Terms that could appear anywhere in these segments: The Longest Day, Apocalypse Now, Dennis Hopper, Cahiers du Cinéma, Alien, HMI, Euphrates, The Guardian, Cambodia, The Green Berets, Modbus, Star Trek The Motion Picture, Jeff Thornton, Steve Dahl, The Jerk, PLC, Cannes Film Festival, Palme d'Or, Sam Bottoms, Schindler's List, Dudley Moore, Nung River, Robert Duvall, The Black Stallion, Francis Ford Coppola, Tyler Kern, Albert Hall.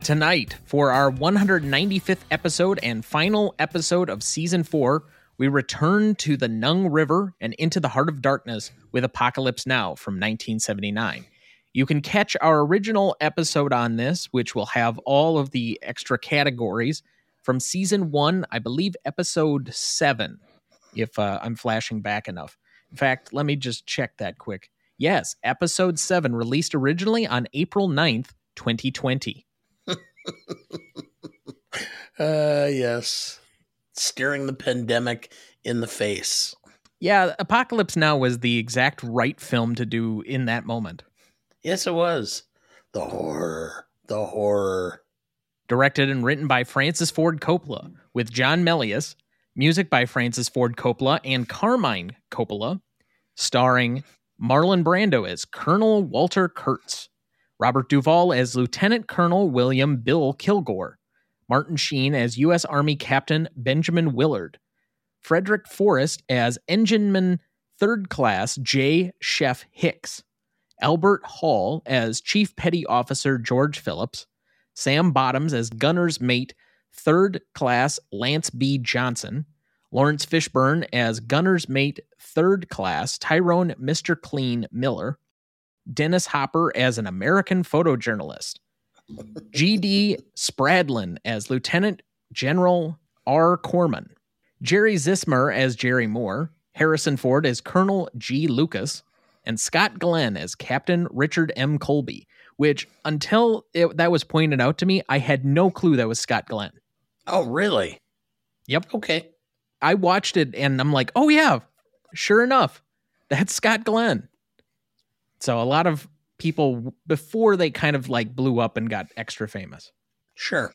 Tonight, for our 195th episode and final episode of Season 4, we return to the Nung River and into the Heart of Darkness with Apocalypse Now from 1979. You can catch our original episode on this, which will have all of the extra categories from Season 1, I believe Episode 7, if I'm flashing back enough. In fact, let me just check that quick. Yes, Episode 7, released originally on April 9th, 2020. Yes. Staring the pandemic in the face. Yeah, Apocalypse Now was the exact right film to do in that moment. Yes, it was. The horror. The horror. Directed and written by Francis Ford Coppola with John Milius. Music by Francis Ford Coppola and Carmine Coppola. Starring Marlon Brando as Colonel Walter Kurtz. Robert Duvall as Lieutenant Colonel William Bill Kilgore, Martin Sheen as U.S. Army Captain Benjamin Willard, Frederick Forrest as Engineman 3rd Class J. Chef Hicks, Albert Hall as Chief Petty Officer George Phillips, Sam Bottoms as Gunner's Mate 3rd Class Lance B. Johnson, Lawrence Fishburne as Gunner's Mate 3rd Class Tyrone Mr. Clean Miller, Dennis Hopper as an American photojournalist, G.D. Spradlin as Lieutenant General R. Corman, Jerry Zismer as Jerry Moore, Harrison Ford as Colonel G. Lucas, and Scott Glenn as Captain Richard M. Colby, which until that was pointed out to me, I had no clue that was Scott Glenn. Oh, really? Yep. Okay. I watched it and I'm like, oh yeah, sure enough, that's Scott Glenn. So a lot of people, before they kind of like blew up and got extra famous. Sure.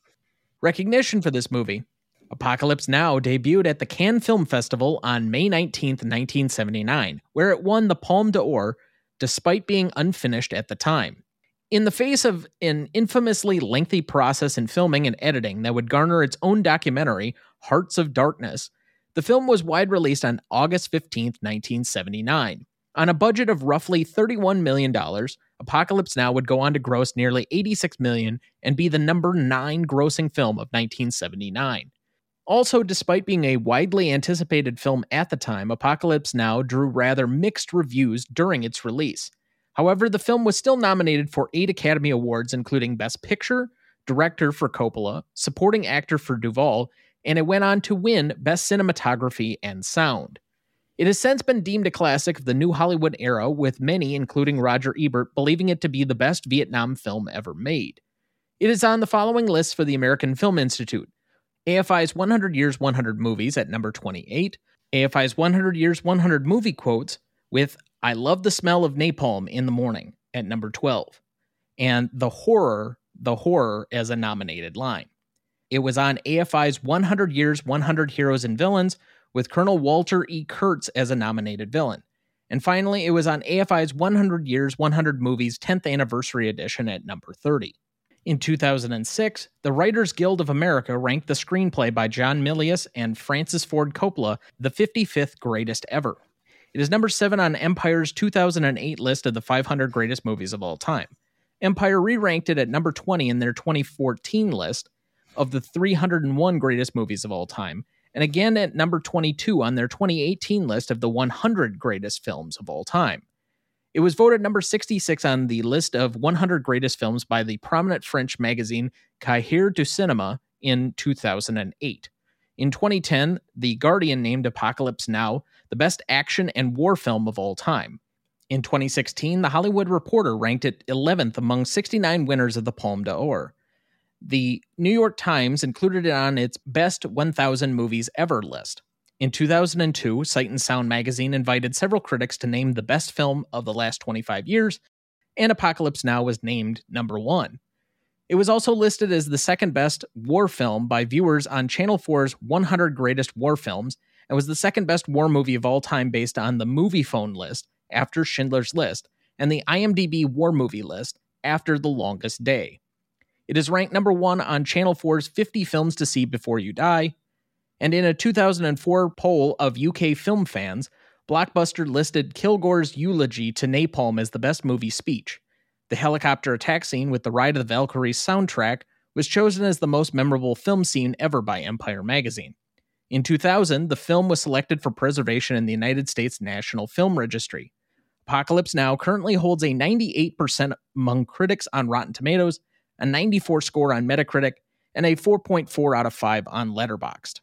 Recognition for this movie. Apocalypse Now debuted at the Cannes Film Festival on May 19th, 1979, where it won the Palme d'Or, despite being unfinished at the time. In the face of an infamously lengthy process in filming and editing that would garner its own documentary, Hearts of Darkness, the film was wide released on August 15th, 1979. On a budget of roughly $31 million, Apocalypse Now would go on to gross nearly $86 million and be the number 9 grossing film of 1979. Also, despite being a widely anticipated film at the time, Apocalypse Now drew rather mixed reviews during its release. However, the film was still nominated for 8 Academy Awards, including Best Picture, Director for Coppola, Supporting Actor for Duvall, and it went on to win Best Cinematography and Sound. It has since been deemed a classic of the new Hollywood era, with many, including Roger Ebert, believing it to be the best Vietnam film ever made. It is on the following list for the American Film Institute: AFI's 100 Years 100 Movies at number 28, AFI's 100 Years 100 Movie Quotes with I Love the Smell of Napalm in the Morning at number 12, and The Horror as a nominated line. It was on AFI's 100 Years 100 Heroes and Villains, with Colonel Walter E. Kurtz as a nominated villain. And finally, it was on AFI's 100 Years, 100 Movies 10th Anniversary Edition at number 30. In 2006, the Writers Guild of America ranked the screenplay by John Milius and Francis Ford Coppola the 55th greatest ever. It is number 7 on Empire's 2008 list of the 500 greatest movies of all time. Empire re-ranked it at number 20 in their 2014 list of the 301 greatest movies of all time, and again at number 22 on their 2018 list of the 100 greatest films of all time. It was voted number 66 on the list of 100 greatest films by the prominent French magazine Cahiers du Cinéma in 2008. In 2010, The Guardian named Apocalypse Now the best action and war film of all time. In 2016, The Hollywood Reporter ranked it 11th among 69 winners of the Palme d'Or. The New York Times included it on its Best 1,000 Movies Ever list. In 2002, Sight & Sound magazine invited several critics to name the best film of the last 25 years, and Apocalypse Now was named number 1. It was also listed as the second best war film by viewers on Channel 4's 100 Greatest War Films, and was the second best war movie of all time based on the Movie Phone list after Schindler's List, and the IMDb war movie list after The Longest Day. It is ranked number one on Channel 4's 50 Films to See Before You Die, and in a 2004 poll of UK film fans, Blockbuster listed Kilgore's eulogy to Napalm as the best movie speech. The helicopter attack scene with the Ride of the Valkyries soundtrack was chosen as the most memorable film scene ever by Empire magazine. In 2000, the film was selected for preservation in the United States National Film Registry. Apocalypse Now currently holds a 98% among critics on Rotten Tomatoes, a 94 score on Metacritic, and a 4.4 out of 5 on Letterboxd.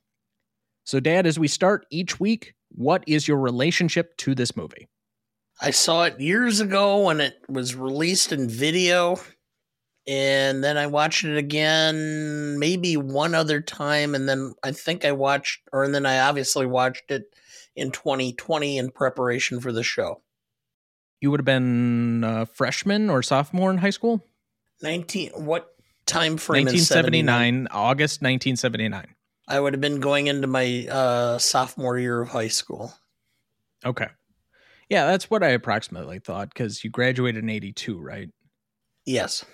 So, Dad, as we start each week, what is your relationship to this movie? I saw it years ago when it was released in video, and then I watched it again maybe one other time, and then I obviously watched it in 2020 in preparation for the show. You would have been a freshman or sophomore in high school? What time frame is 1979, August 1979. I would have been going into my sophomore year of high school. Okay. Yeah, that's what I approximately thought, because you graduated in 82, right? Yes.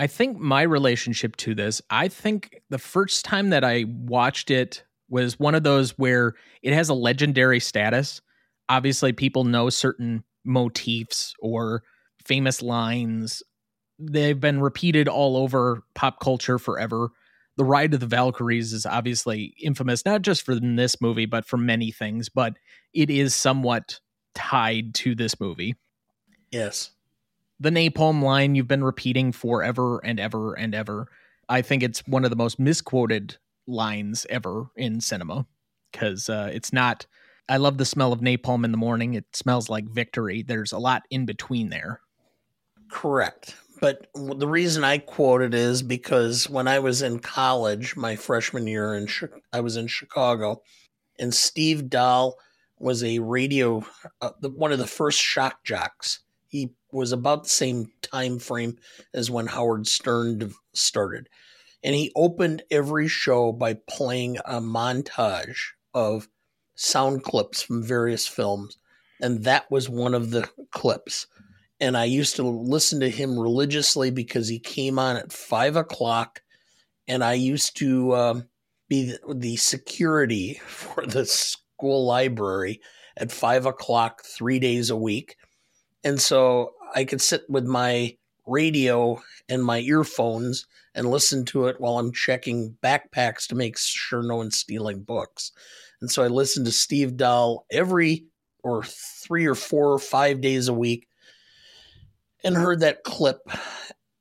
I think my relationship to this, I think the first time that I watched it was one of those where it has a legendary status. Obviously, people know certain motifs or famous lines. They've been repeated all over pop culture forever. The Ride of the Valkyries is obviously infamous, not just for this movie, but for many things. But it is somewhat tied to this movie. Yes. The napalm line you've been repeating forever and ever and ever. I think it's one of the most misquoted lines ever in cinema, because it's not, I love the smell of napalm in the morning. It smells like victory. There's a lot in between there. Correct. But the reason I quote it is because when I was in college, my freshman year, I was in Chicago, and Steve Dahl was a radio, one of the first shock jocks. He was about the same time frame as when Howard Stern started. And he opened every show by playing a montage of sound clips from various films. And that was one of the clips. And I used to listen to him religiously because he came on at 5 o'clock, and I used to be the security for the school library at 5 o'clock, 3 days a week. And so I could sit with my radio and my earphones and listen to it while I'm checking backpacks to make sure no one's stealing books. And so I listened to Steve Dahl or 3 or 4 or 5 days a week, and heard that clip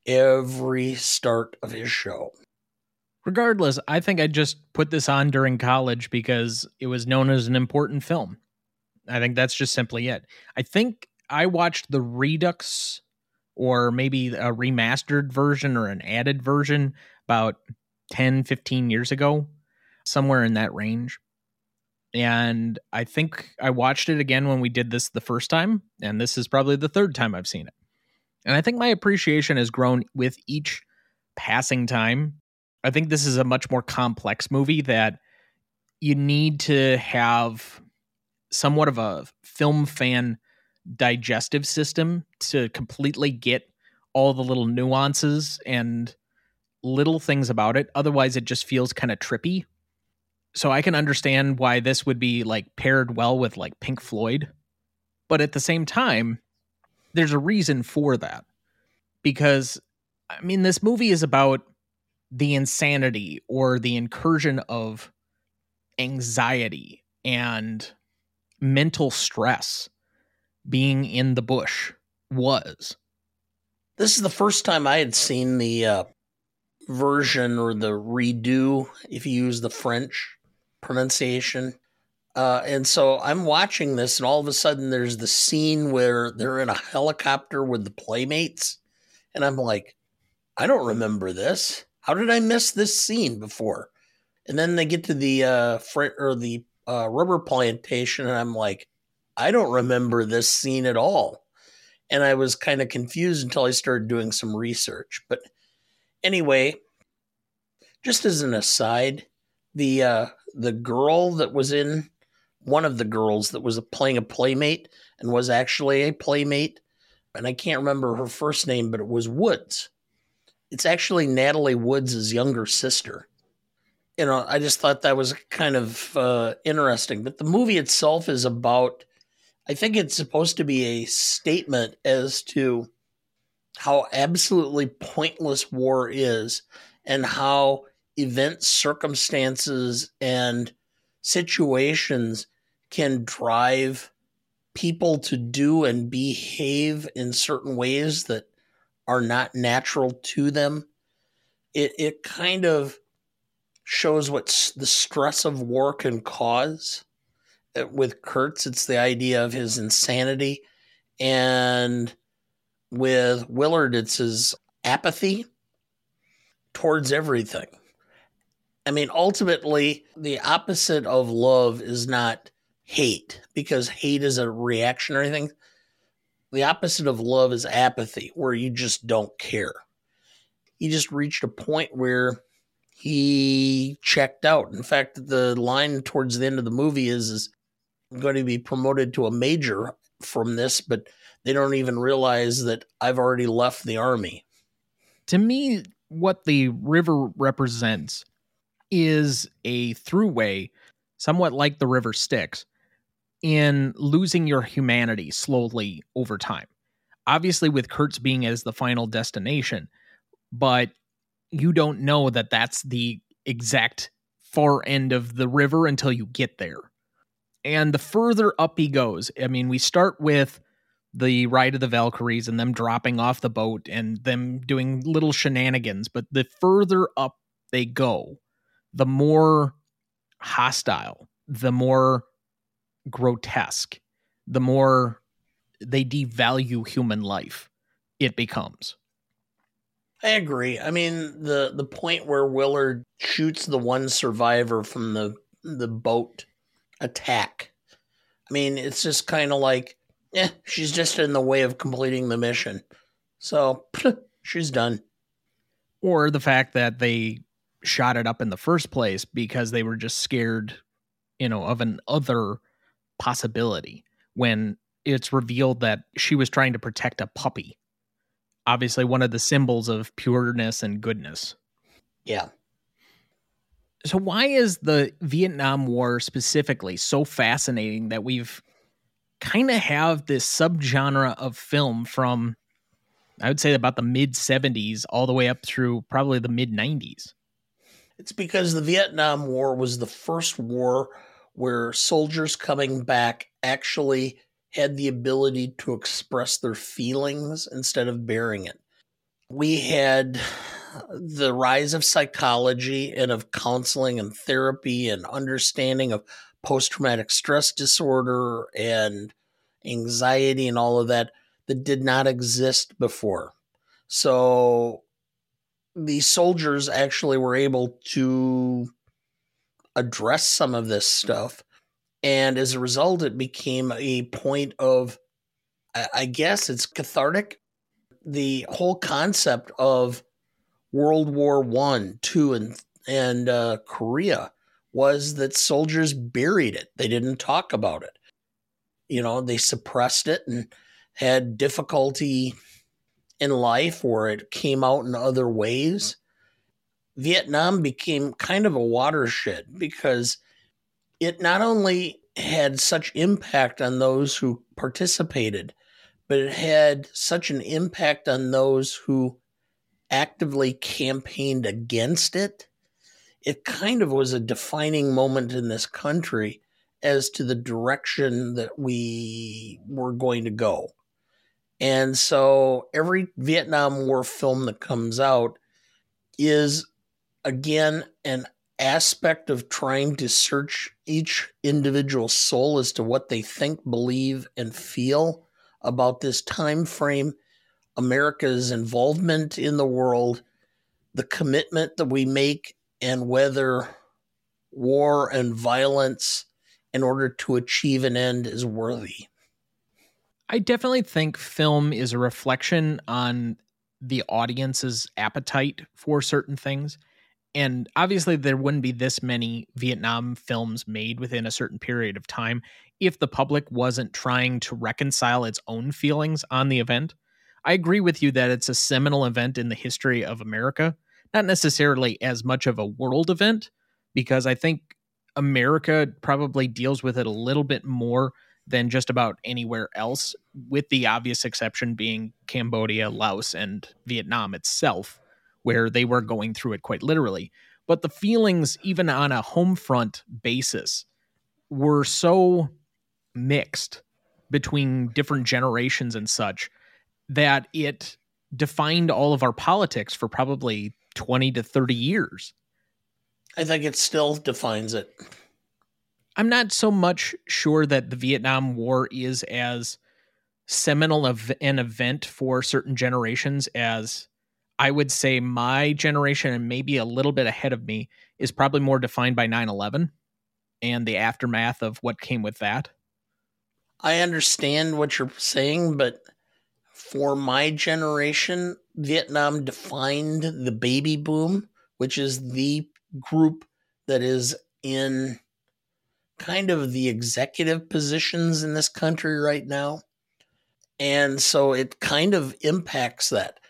every start of his show. Regardless, I think I just put this on during college because it was known as an important film. I think that's just simply it. I think I watched the Redux, or maybe a remastered version or an added version, about 10, 15 years ago, somewhere in that range. And I think I watched it again when we did this the first time, and this is probably the third time I've seen it. And I think my appreciation has grown with each passing time. I think this is a much more complex movie that you need to have somewhat of a film fan digestive system to completely get all the little nuances and little things about it. Otherwise, it just feels kind of trippy. So I can understand why this would be like paired well with like Pink Floyd. But at the same time, there's a reason for that, because I mean, this movie is about the insanity or the incursion of anxiety and mental stress being in the bush was. This is the first time I had seen the version, or the redo, if you use the French pronunciation. And so I'm watching this, and all of a sudden there's the scene where they're in a helicopter with the Playmates. And I'm like, I don't remember this. How did I miss this scene before? And then they get to the rubber plantation, and I'm like, I don't remember this scene at all. And I was kind of confused until I started doing some research. But Anyway, just as an aside, the girl that was in, one of the girls that was playing a playmate and was actually a playmate, and I can't remember her first name, but it was Woods. It's actually Natalie Woods' younger sister. You know, I just thought that was kind of interesting. But the movie itself is about, I think it's supposed to be a statement as to how absolutely pointless war is and how events, circumstances, and situations can drive people to do and behave in certain ways that are not natural to them. It kind of shows what the stress of war can cause. With Kurtz, it's the idea of his insanity. And with Willard, it's his apathy towards everything. I mean, ultimately, the opposite of love is not hate, because hate is a reactionary thing. The opposite of love is apathy, where you just don't care. He just reached a point where he checked out. In fact, the line towards the end of the movie is I'm going to be promoted to a major from this, but they don't even realize that I've already left the army. To me, what the river represents is a throughway, somewhat like the river Styx, in losing your humanity slowly over time. Obviously, with Kurtz being as the final destination, but you don't know that that's the exact far end of the river until you get there. And the further up he goes, I mean, we start with the Ride of the Valkyries and them dropping off the boat and them doing little shenanigans. But the further up they go, the more hostile, the more grotesque, the more they devalue human life it becomes. I agree. I mean, the point where Willard shoots the one survivor from the boat attack. I mean, it's just kind of like, she's just in the way of completing the mission. So she's done. Or the fact that they shot it up in the first place because they were just scared, you know, of an other possibility when it's revealed that she was trying to protect a puppy. Obviously, one of the symbols of pureness and goodness. Yeah. So why is the Vietnam War specifically so fascinating that we've kind of have this subgenre of film from, I would say, about the mid-70s all the way up through probably the mid-90s? It's because the Vietnam War was the first war where soldiers coming back actually had the ability to express their feelings instead of bearing it. We had the rise of psychology and of counseling and therapy and understanding of post-traumatic stress disorder and anxiety and all of that that did not exist before. So the soldiers actually were able to address some of this stuff. And as a result, it became a point of, I guess it's cathartic. The whole concept of World War I, II, and Korea was that soldiers buried it. They didn't talk about it. You know, they suppressed it and had difficulty in life, or it came out in other ways. Vietnam became kind of a watershed because it not only had such impact on those who participated, but it had such an impact on those who actively campaigned against it. It kind of was a defining moment in this country as to the direction that we were going to go. And so every Vietnam War film that comes out is, again, an aspect of trying to search each individual soul as to what they think, believe, and feel about this time frame, America's involvement in the world, the commitment that we make, and whether war and violence in order to achieve an end is worthy. I definitely think film is a reflection on the audience's appetite for certain things. And obviously there wouldn't be this many Vietnam films made within a certain period of time if the public wasn't trying to reconcile its own feelings on the event. I agree with you that it's a seminal event in the history of America, not necessarily as much of a world event, because I think America probably deals with it a little bit more than just about anywhere else, with the obvious exception being Cambodia, Laos, and Vietnam itself, where they were going through it quite literally. But the feelings, even on a home front basis, were so mixed between different generations and such that it defined all of our politics for probably 20 to 30 years. I think it still defines it. I'm not so much sure that the Vietnam War is as seminal of an event for certain generations as I would say my generation, and maybe a little bit ahead of me, is probably more defined by 9/11 and the aftermath of what came with that. I understand what you're saying, but for my generation, Vietnam defined the baby boom, which is the group that is in kind of the executive positions in this country right now. And so it kind of impacts that,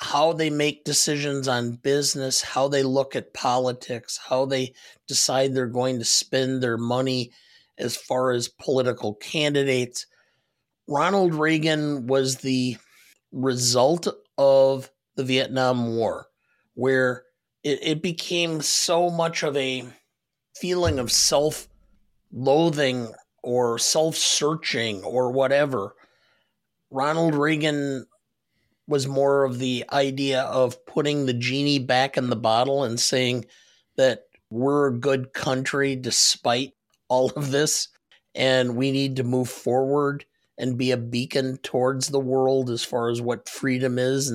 how they make decisions on business, how they look at politics, how they decide they're going to spend their money as far as political candidates. Ronald Reagan was the result of the Vietnam War, where it became so much of a feeling of self-loathing or self-searching or whatever. Ronald Reagan was more of the idea of putting the genie back in the bottle and saying that we're a good country despite all of this, and we need to move forward and be a beacon towards the world as far as what freedom is,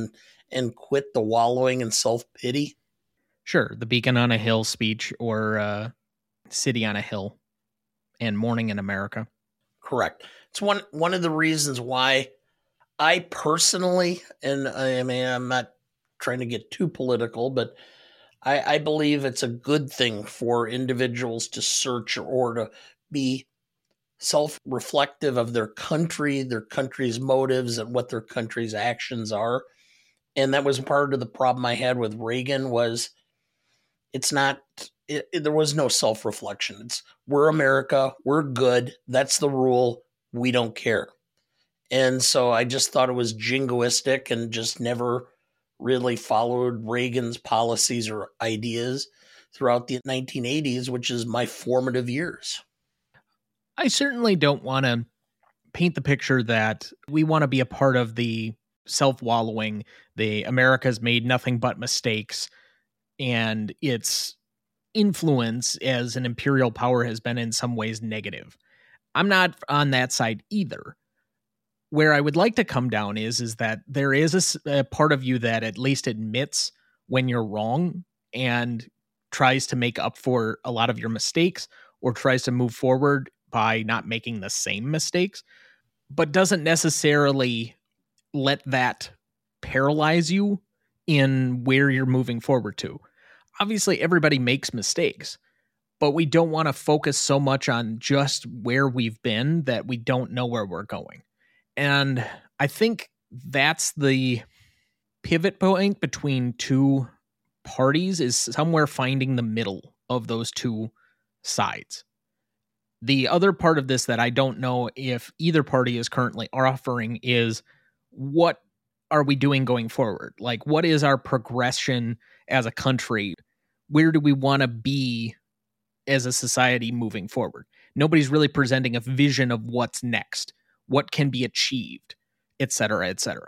and quit the wallowing in self-pity. Sure, the beacon on a hill speech, or city on a hill and morning in America. Correct. It's one of the reasons why I personally, and I mean, I'm not trying to get too political, but I believe it's a good thing for individuals to search or to be self-reflective of their country, their country's motives, and what their country's actions are. And that was part of the problem I had with Reagan was there was no self-reflection. It's, we're America, we're good, that's the rule, we don't care. And so I just thought it was jingoistic and just never really followed Reagan's policies or ideas throughout the 1980s, which is my formative years. I certainly don't want to paint the picture that we want to be a part of the self-wallowing, the America's made nothing but mistakes, and its influence as an imperial power has been in some ways negative. I'm not on that side either. Where I would like to come down is that there is a part of you that at least admits when you're wrong and tries to make up for a lot of your mistakes, or tries to move forward by not making the same mistakes, but doesn't necessarily let that paralyze you in where you're moving forward to. Obviously, everybody makes mistakes, but we don't want to focus so much on just where we've been that we don't know where we're going. And I think that's the pivot point between two parties, is somewhere finding the middle of those two sides. The other part of this that I don't know if either party is currently offering is, what are we doing going forward? Like, what is our progression as a country? Where do we want to be as a society moving forward? Nobody's really presenting a vision of what's next, what can be achieved, et cetera, et cetera.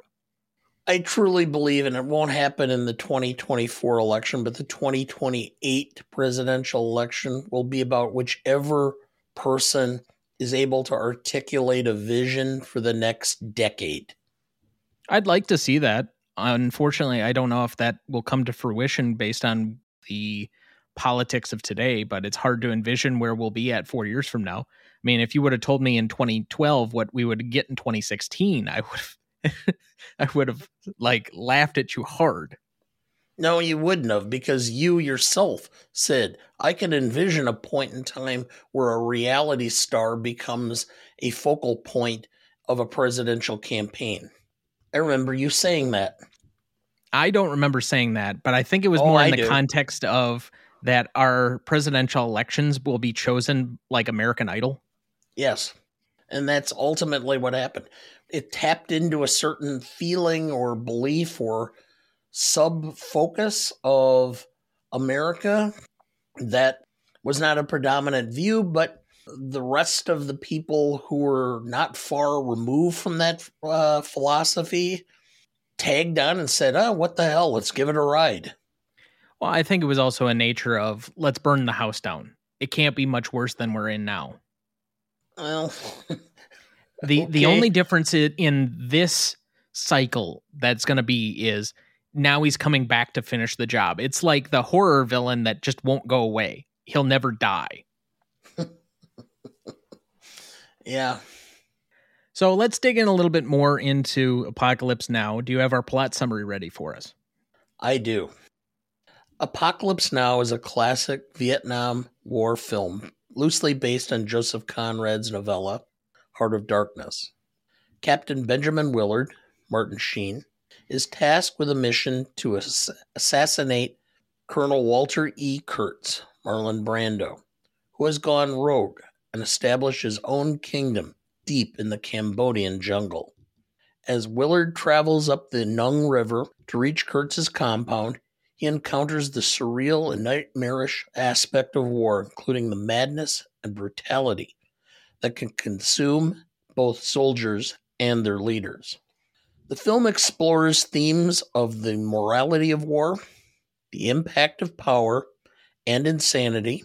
I truly believe, and it won't happen in the 2024 election, but the 2028 presidential election will be about whichever person is able to articulate a vision for the next decade. I'd like to see that. Unfortunately, I don't know if that will come to fruition based on the politics of today, but it's hard to envision where we'll be at 4 years from now. I mean, if you would have told me in 2012 what we would get in 2016, I would have I would have like laughed at you hard. No, you wouldn't have, because you yourself said, I can envision a point in time where a reality star becomes a focal point of a presidential campaign. I remember you saying that. I don't remember saying that, but I think it was more in the context of that our presidential elections will be chosen like American Idol. Yes. And that's ultimately what happened. It tapped into a certain feeling or belief or sub-focus of America that was not a predominant view, but the rest of the people who were not far removed from that philosophy tagged on and said, oh, what the hell? Let's give it a ride. Well, I think it was also a nature of let's burn the house down. It can't be much worse than we're in now. Well, the only difference in this cycle that's going to be is now he's coming back to finish the job. It's like the horror villain that just won't go away. He'll never die. Yeah. So let's dig in a little bit more into Apocalypse Now. Do you have our plot summary ready for us? I do. Apocalypse Now is a classic Vietnam War film, loosely based on Joseph Conrad's novella, Heart of Darkness. Captain Benjamin Willard, Martin Sheen, is tasked with a mission to assassinate Colonel Walter E. Kurtz, Marlon Brando, who has gone rogue and established his own kingdom deep in the Cambodian jungle. As Willard travels up the Nung River to reach Kurtz's compound, he encounters the surreal and nightmarish aspect of war, including the madness and brutality that can consume both soldiers and their leaders. The film explores themes of the morality of war, the impact of power and insanity,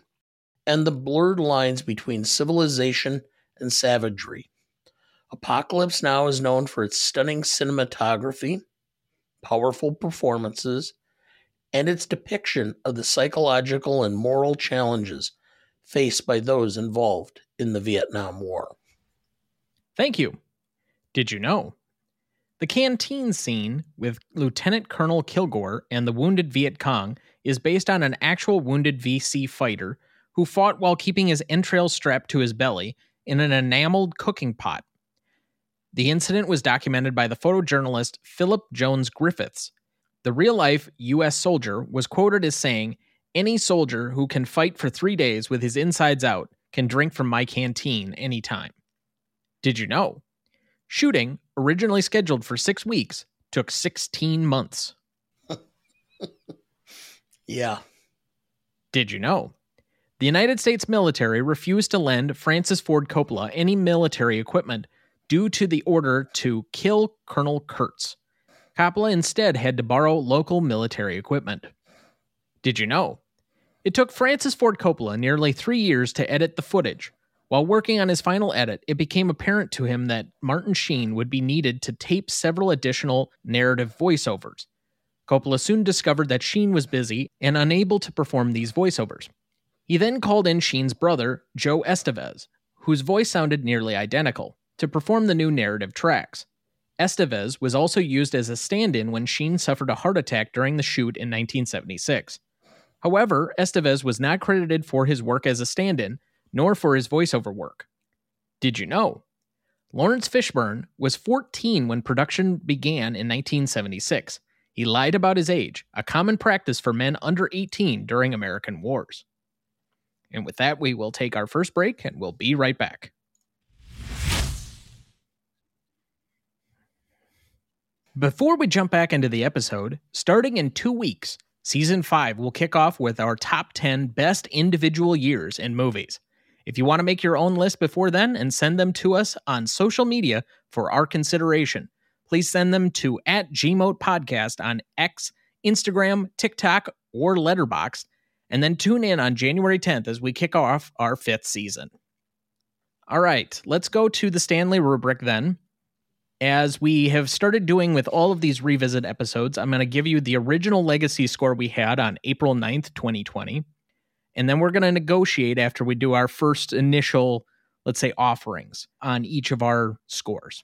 and the blurred lines between civilization and savagery. Apocalypse Now is known for its stunning cinematography, powerful performances, and its depiction of the psychological and moral challenges faced by those involved in the Vietnam War. Thank you. Did you know? The canteen scene with Lieutenant Colonel Kilgore and the wounded Viet Cong is based on an actual wounded VC fighter who fought while keeping his entrails strapped to his belly in an enameled cooking pot. The incident was documented by the photojournalist Philip Jones Griffiths. The real-life U.S. soldier was quoted as saying, "Any soldier who can fight for 3 days with his insides out can drink from my canteen anytime." Did you know? Shooting, originally scheduled for 6 weeks, took 16 months. Yeah. Did you know? The United States military refused to lend Francis Ford Coppola any military equipment due to the order to kill Colonel Kurtz. Coppola instead had to borrow local military equipment. Did you know? It took Francis Ford Coppola nearly 3 years to edit the footage. While working on his final edit, it became apparent to him that Martin Sheen would be needed to tape several additional narrative voiceovers. Coppola soon discovered that Sheen was busy and unable to perform these voiceovers. He then called in Sheen's brother, Joe Estevez, whose voice sounded nearly identical, to perform the new narrative tracks. Estevez was also used as a stand-in when Sheen suffered a heart attack during the shoot in 1976. However, Estevez was not credited for his work as a stand-in, nor for his voiceover work. Did you know? Lawrence Fishburne was 14 when production began in 1976. He lied about his age, a common practice for men under 18 during American wars. And with that, we will take our first break, and we'll be right back. Before we jump back into the episode, starting in 2 weeks, Season 5 will kick off with our top 10 best individual years in movies. If you want to make your own list before then and send them to us on social media for our consideration, please send them to @GMoatPodcast on X, Instagram, TikTok, or Letterboxd, and then tune in on January 10th as we kick off our 5th season. All right, let's go to the Stanley rubric then. As we have started doing with all of these revisit episodes, I'm going to give you the original legacy score we had on April 9th, 2020. And then we're going to negotiate after we do our first initial, let's say, offerings on each of our scores.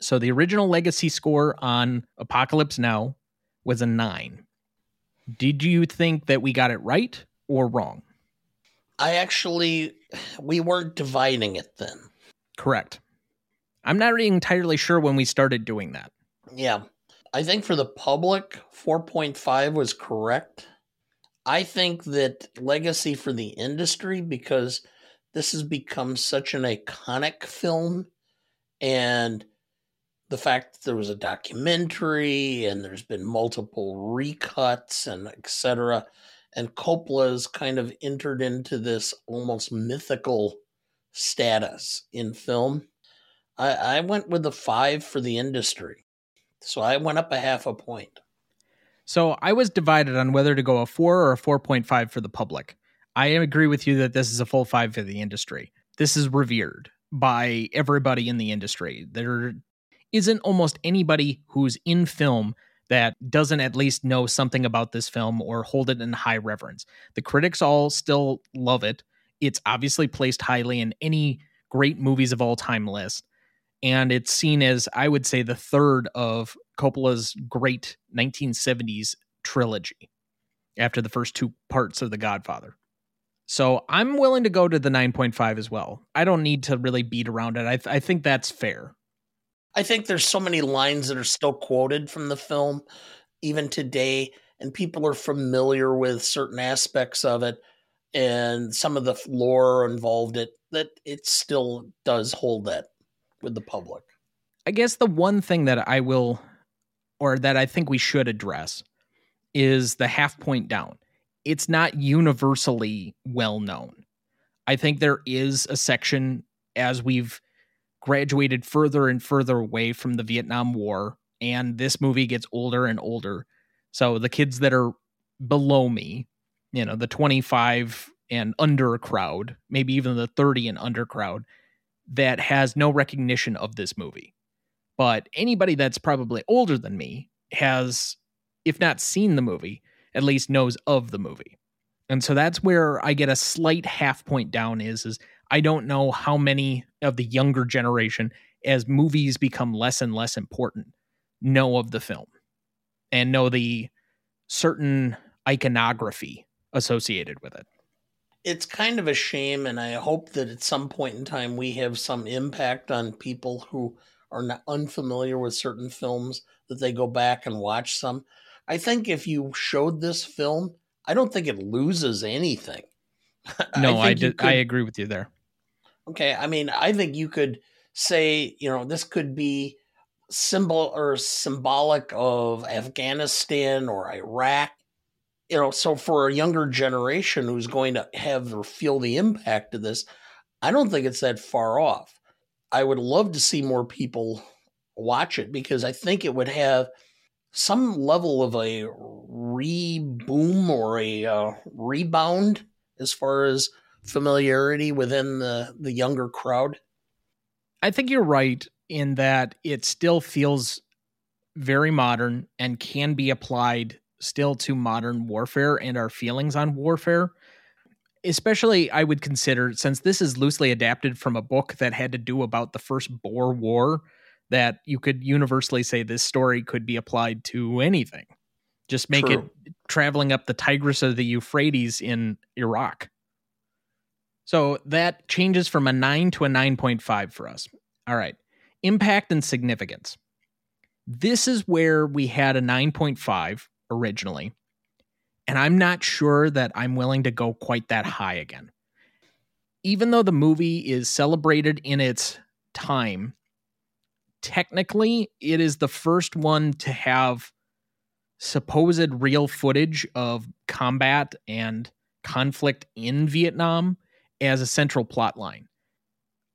So the original legacy score on Apocalypse Now was a 9. Did you think that we got it right or wrong? We weren't dividing it then. Correct. I'm not entirely sure when we started doing that. Yeah. I think for the public, 4.5 was correct. I think that legacy for the industry, because this has become such an iconic film, and the fact that there was a documentary and there's been multiple recuts and et cetera, and Coppola's kind of entered into this almost mythical status in film. I went with the 5 for the industry. So I went up a half a point. So I was divided on whether to go a 4 or a 4.5 for the public. I agree with you that this is a full 5 for the industry. This is revered by everybody in the industry. There isn't almost anybody who's in film that doesn't at least know something about this film or hold it in high reverence. The critics all still love it. It's obviously placed highly in any great movies of all time list. And it's seen as, I would say, the third of Coppola's great 1970s trilogy after the first 2 parts of The Godfather. So I'm willing to go to the 9.5 as well. I don't need to really beat around it. I think that's fair. I think there's so many lines that are still quoted from the film, even today, and people are familiar with certain aspects of it and some of the lore involved it, that it still does hold that with the public. I guess the one thing that I will, or that I think we should address, is the half point down. It's not universally well known. I think there is a section, as we've graduated further and further away from the Vietnam War, and this movie gets older and older. So the kids that are below me, you know, the 25 and under crowd, maybe even the 30 and under crowd, that has no recognition of this movie. But anybody that's probably older than me has, if not seen the movie, at least knows of the movie. And so that's where I get a slight half point down is I don't know how many of the younger generation, as movies become less and less important, know of the film and know the certain iconography associated with it. It's kind of a shame, and I hope that at some point in time we have some impact on people who are not unfamiliar with certain films, that they go back and watch some. I think if you showed this film, I don't think it loses anything. No, I agree with you there. Okay. I mean, I think you could say, you know, this could be symbolic of Afghanistan or Iraq, you know, so for a younger generation who's going to have or feel the impact of this, I don't think it's that far off. I would love to see more people watch it, because I think it would have some level of a reboom or a rebound as far as familiarity within the younger crowd. I think you're right in that it still feels very modern and can be applied still to modern warfare and our feelings on warfare. Especially, I would consider, since this is loosely adapted from a book that had to do about the First Boer War, that you could universally say this story could be applied to anything. Just make it traveling up the Tigris or the Euphrates in Iraq. So that changes from a 9 to a 9.5 for us. All right. Impact and significance. This is where we had a 9.5 originally, and I'm not sure that I'm willing to go quite that high again. Even though the movie is celebrated in its time, technically, it is the first one to have supposed real footage of combat and conflict in Vietnam as a central plot line.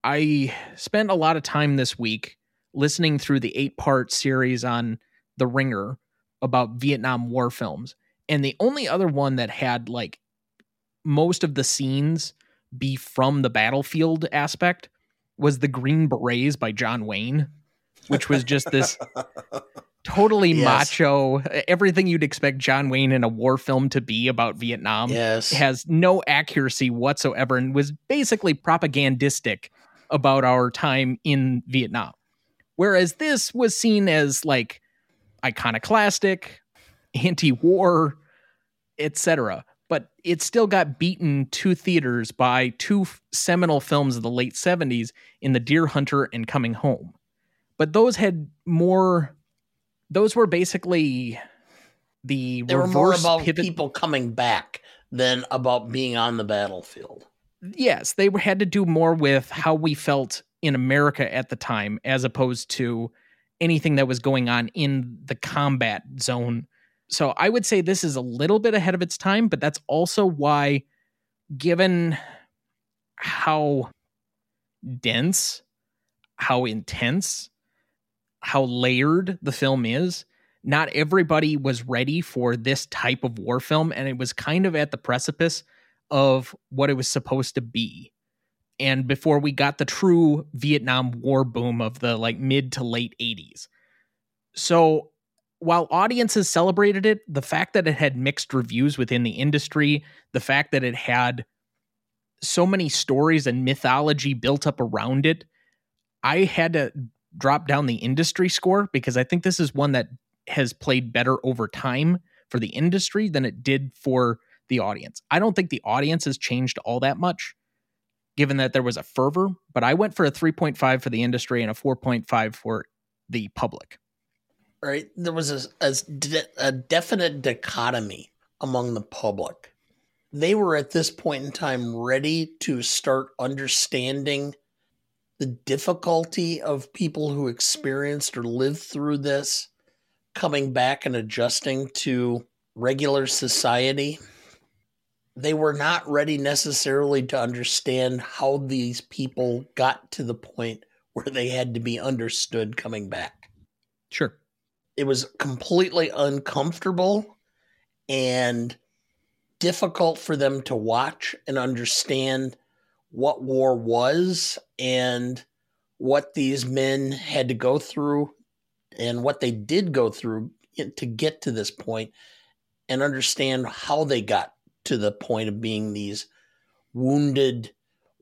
I spent a lot of time this week listening through the 8-part series on The Ringer about Vietnam War films, and the only other one that had like most of the scenes be from the battlefield aspect was The Green Berets by John Wayne, which was just this totally macho, everything you'd expect John Wayne in a war film to be about Vietnam. Yes. Has no accuracy whatsoever and was basically propagandistic about our time in Vietnam. Whereas this was seen as like iconoclastic, anti-war, etc. But it still got beaten to theaters by two seminal films of the late 70s in The Deer Hunter and Coming Home. But those had more, those were basically the reverse pivot. They were more about people coming back than about being on the battlefield. Yes, they had to do more with how we felt in America at the time, as opposed to anything that was going on in the combat zone. So I would say this is a little bit ahead of its time, but that's also why, given how dense, how intense, how layered the film is, not everybody was ready for this type of war film, and it was kind of at the precipice of what it was supposed to be. And before we got the true Vietnam War boom of the like mid to late 80s. So while audiences celebrated it, the fact that it had mixed reviews within the industry, the fact that it had so many stories and mythology built up around it, I had to drop down the industry score because I think this is one that has played better over time for the industry than it did for the audience. I don't think the audience has changed all that much, given that there was a fervor, but I went for a 3.5 for the industry and a 4.5 for the public. Right. There was a definite dichotomy among the public. They were at this point in time ready to start understanding the difficulty of people who experienced or lived through this coming back and adjusting to regular society. They were not ready necessarily to understand how these people got to the point where they had to be understood coming back. Sure. It was completely uncomfortable and difficult for them to watch and understand what war was and what these men had to go through and what they did go through to get to this point and understand how they got to the point of being these wounded,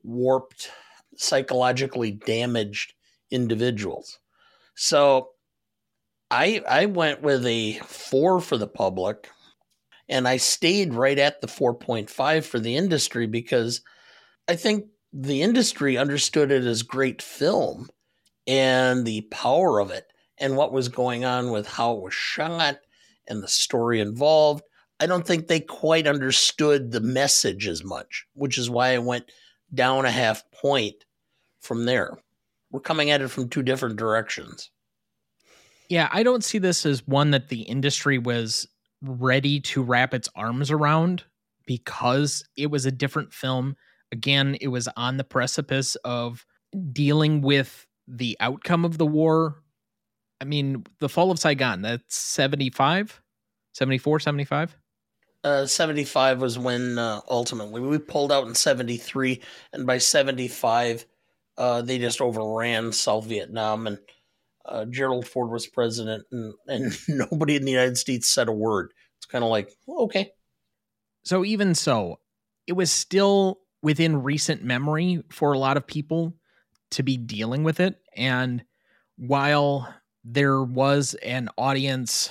warped, psychologically damaged individuals. So I went with a 4 for the public, and I stayed right at the 4.5 for the industry because I think the industry understood it as great film and the power of it and what was going on with how it was shot and the story involved. I don't think they quite understood the message as much, which is why I went down a half point from there. We're coming at it from two different directions. Yeah, I don't see this as one that the industry was ready to wrap its arms around because it was a different film. Again, it was on the precipice of dealing with the outcome of the war. I mean, the fall of Saigon, that's 75, 74, 75? 75 was when ultimately we pulled out in 73, and by 75, they just overran South Vietnam, and Gerald Ford was president, and nobody in the United States said a word. It's kind of like, okay. So even so, it was still within recent memory for a lot of people to be dealing with it. And while there was an audience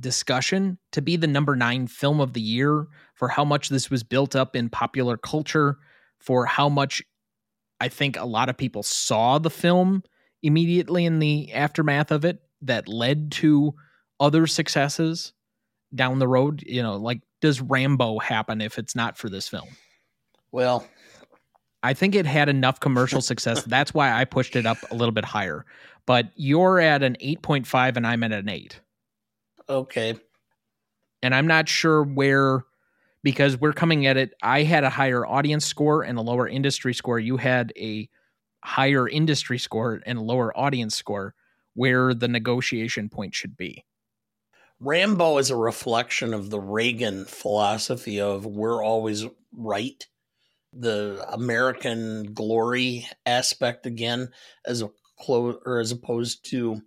discussion to be the number 9 film of the year for how much this was built up in popular culture, for how much I think a lot of people saw the film immediately in the aftermath of it that led to other successes down the road. You know, like, does Rambo happen if it's not for this film? Well, I think it had enough commercial success. That's why I pushed it up a little bit higher, but you're at an 8.5 and I'm at an 8. Okay. And I'm not sure where, because we're coming at it. I had a higher audience score and a lower industry score. You had a higher industry score and lower audience score, where the negotiation point should be. Rambo is a reflection of the Reagan philosophy of we're always right. The American glory aspect again, as opposed to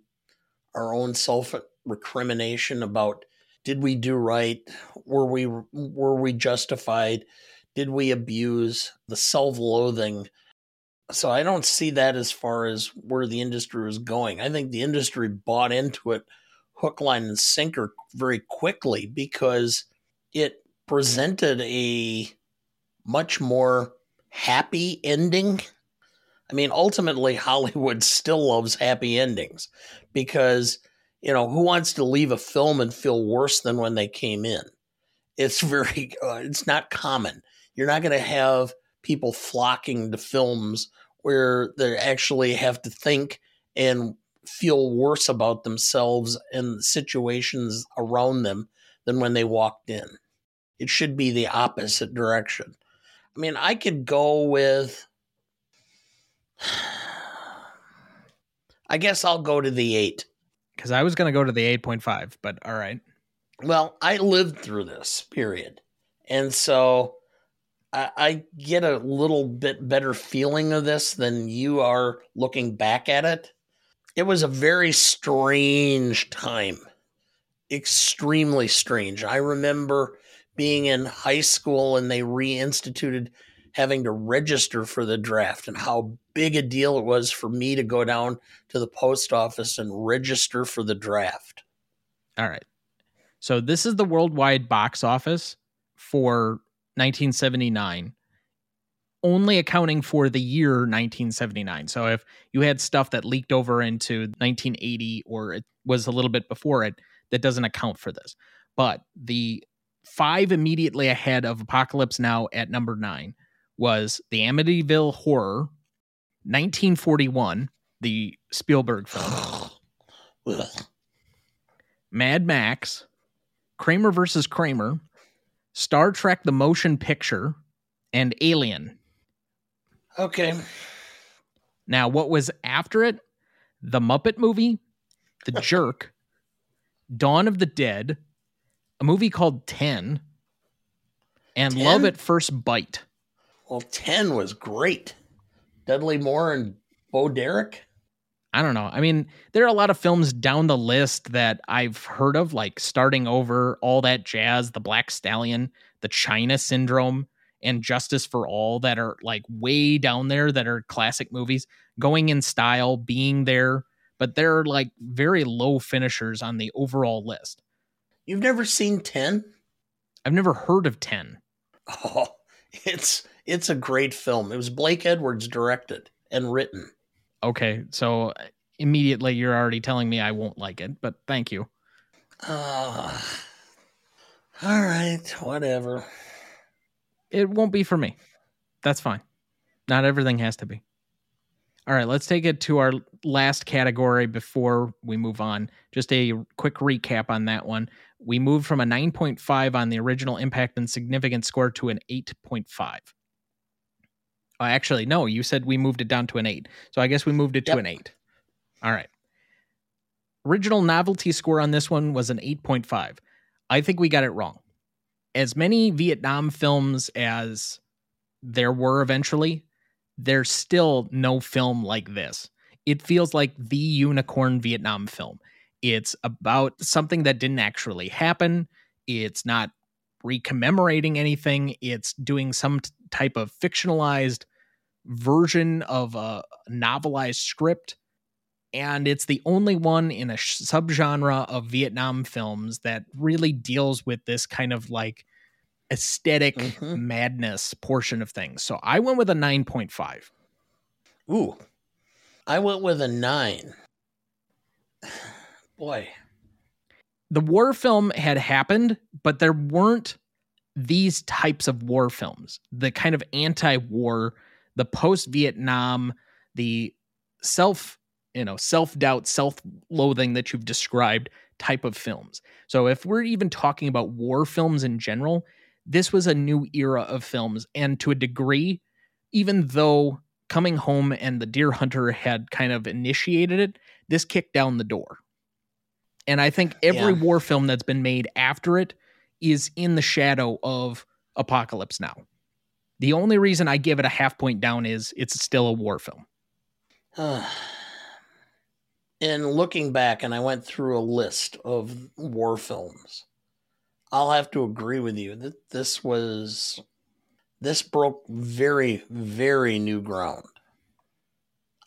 our own self-recrimination about, did we do right? Were we justified? Did we abuse the self-loathing So I don't see that as far as where the industry was going. I think the industry bought into it hook, line, and sinker very quickly because it presented a much more happy ending. I mean, ultimately, Hollywood still loves happy endings because, you know, who wants to leave a film and feel worse than when they came in? It's very, it's not common. You're not going to have people flocking to films where they actually have to think and feel worse about themselves and situations around them than when they walked in. It should be the opposite direction. I mean, I could go with, I guess I'll go to the 8. Because I was going to go to the 8.5, but all right. Well, I lived through this period. And so I get a little bit better feeling of this than you are looking back at it. It was a very strange time. Extremely strange. I remember being in high school and they reinstituted having to register for the draft and how big a deal it was for me to go down to the post office and register for the draft. All right. So this is the worldwide box office for 1979, only accounting for the year 1979. So if you had stuff that leaked over into 1980 or it was a little bit before it, that doesn't account for this. But the 5 immediately ahead of Apocalypse Now at number 9 was The Amityville Horror, 1941, the Spielberg film, Mad Max, Kramer versus Kramer, Star Trek The Motion Picture, and Alien. Okay. Now, what was after it? The Muppet Movie, The Jerk, Dawn of the Dead, a movie called 10, and 10? Love at First Bite. Well, 10 was great. Dudley Moore and Bo Derek? I don't know. I mean, there are a lot of films down the list that I've heard of, like Starting Over, All That Jazz, The Black Stallion, The China Syndrome, and Justice for All that are like way down there that are classic movies. Going in Style, Being There, but they're like very low finishers on the overall list. You've never seen 10? I've never heard of 10. Oh, it's a great film. It was Blake Edwards directed and written. Okay, so immediately you're already telling me I won't like it, but thank you. All right, whatever. It won't be for me. That's fine. Not everything has to be. All right, let's take it to our last category before we move on. Just a quick recap on that one. We moved from a 9.5 on the original impact and significant score to an 8.5. Actually, no, you said we moved it down to an 8. So I guess we moved it to an 8. All right. Original novelty score on this one was an 8.5. I think we got it wrong. As many Vietnam films as there were eventually, there's still no film like this. It feels like the unicorn Vietnam film. It's about something that didn't actually happen. It's not recommemorating anything. It's doing some type of fictionalized version of a novelized script, and it's the only one in a subgenre of Vietnam films that really deals with this kind of like aesthetic madness portion of things. So I went with a 9.5. Ooh, I went with a 9. Boy. The war film had happened, but there weren't these types of war films. The kind of anti-war, the post-Vietnam, the self-doubt, self-loathing that you've described type of films. So if we're even talking about war films in general, this was a new era of films. And to a degree, even though Coming Home and The Deer Hunter had kind of initiated it, this kicked down the door. And I think every war film that's been made after it is in the shadow of Apocalypse Now. The only reason I give it a half point down is it's still a war film. And looking back, and I went through a list of war films, I'll have to agree with you that this broke very, very new ground.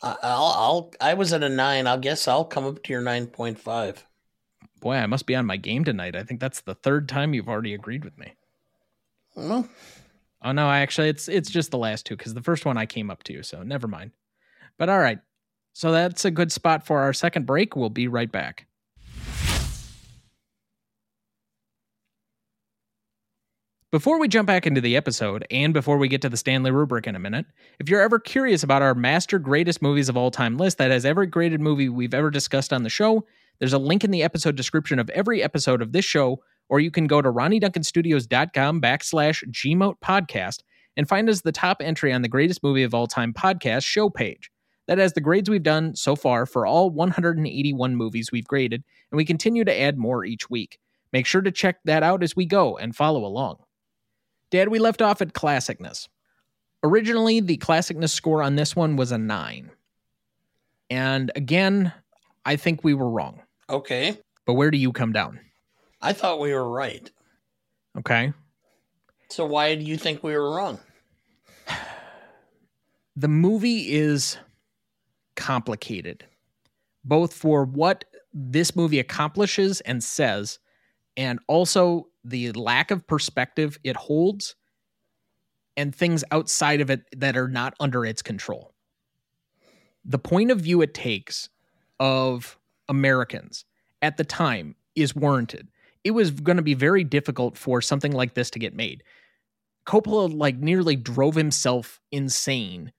I was at a 9. I guess I'll come up to your 9.5. Boy, I must be on my game tonight. I think that's the third time you've already agreed with me. Well, oh no, I actually it's just the last two, because the first one I came up to, so never mind. But all right, so that's a good spot for our second break. We'll be right back. Before we jump back into the episode, and before we get to the Stanley rubric in a minute, if you're ever curious about our master greatest movies of all time list that has every graded movie we've ever discussed on the show, there's a link in the episode description of every episode of this show, or you can go to ronnieduncanstudios.com/gmotepodcast and find us the top entry on the greatest movie of all time podcast show page. That has the grades we've done so far for all 181 movies we've graded, and we continue to add more each week. Make sure to check that out as we go and follow along. Dad, we left off at classicness. Originally, the classicness score on this one was a 9. And again, I think we were wrong. Okay. But where do you come down? I thought we were right. Okay. So why do you think we were wrong? The movie is complicated, both for what this movie accomplishes and says, and also the lack of perspective it holds and things outside of it that are not under its control. The point of view it takes of Americans at the time is warranted. It was going to be very difficult for something like this to get made. Coppola nearly drove himself insane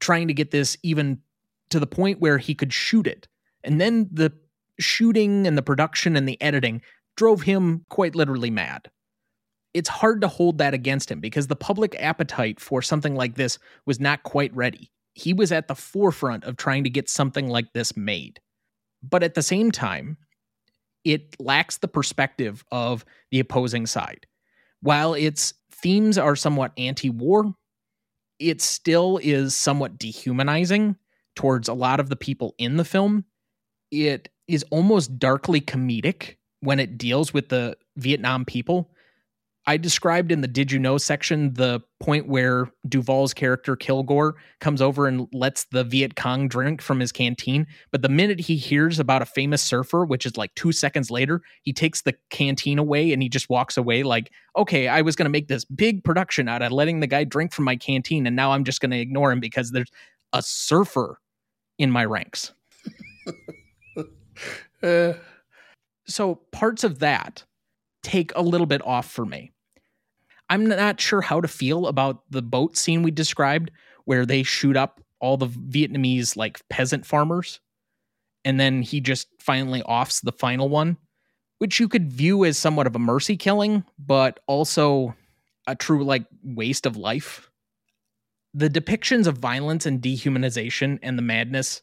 trying to get this even to the point where he could shoot it. And then the shooting and the production and the editing drove him quite literally mad. It's hard to hold that against him because the public appetite for something like this was not quite ready. He was at the forefront of trying to get something like this made. But at the same time, it lacks the perspective of the opposing side. While its themes are somewhat anti-war, it still is somewhat dehumanizing towards a lot of the people in the film. It is almost darkly comedic when it deals with the Vietnam people. I described in the Did You Know section the point where Duvall's character Kilgore comes over and lets the Viet Cong drink from his canteen. But the minute he hears about a famous surfer, which is 2 seconds later, he takes the canteen away and he just walks away okay, I was going to make this big production out of letting the guy drink from my canteen, and now I'm just going to ignore him because there's a surfer in my ranks. So parts of that take a little bit off for me. I'm not sure how to feel about the boat scene we described where they shoot up all the Vietnamese peasant farmers, and then he just finally offs the final one, which you could view as somewhat of a mercy killing, but also a true waste of life. The depictions of violence and dehumanization and the madness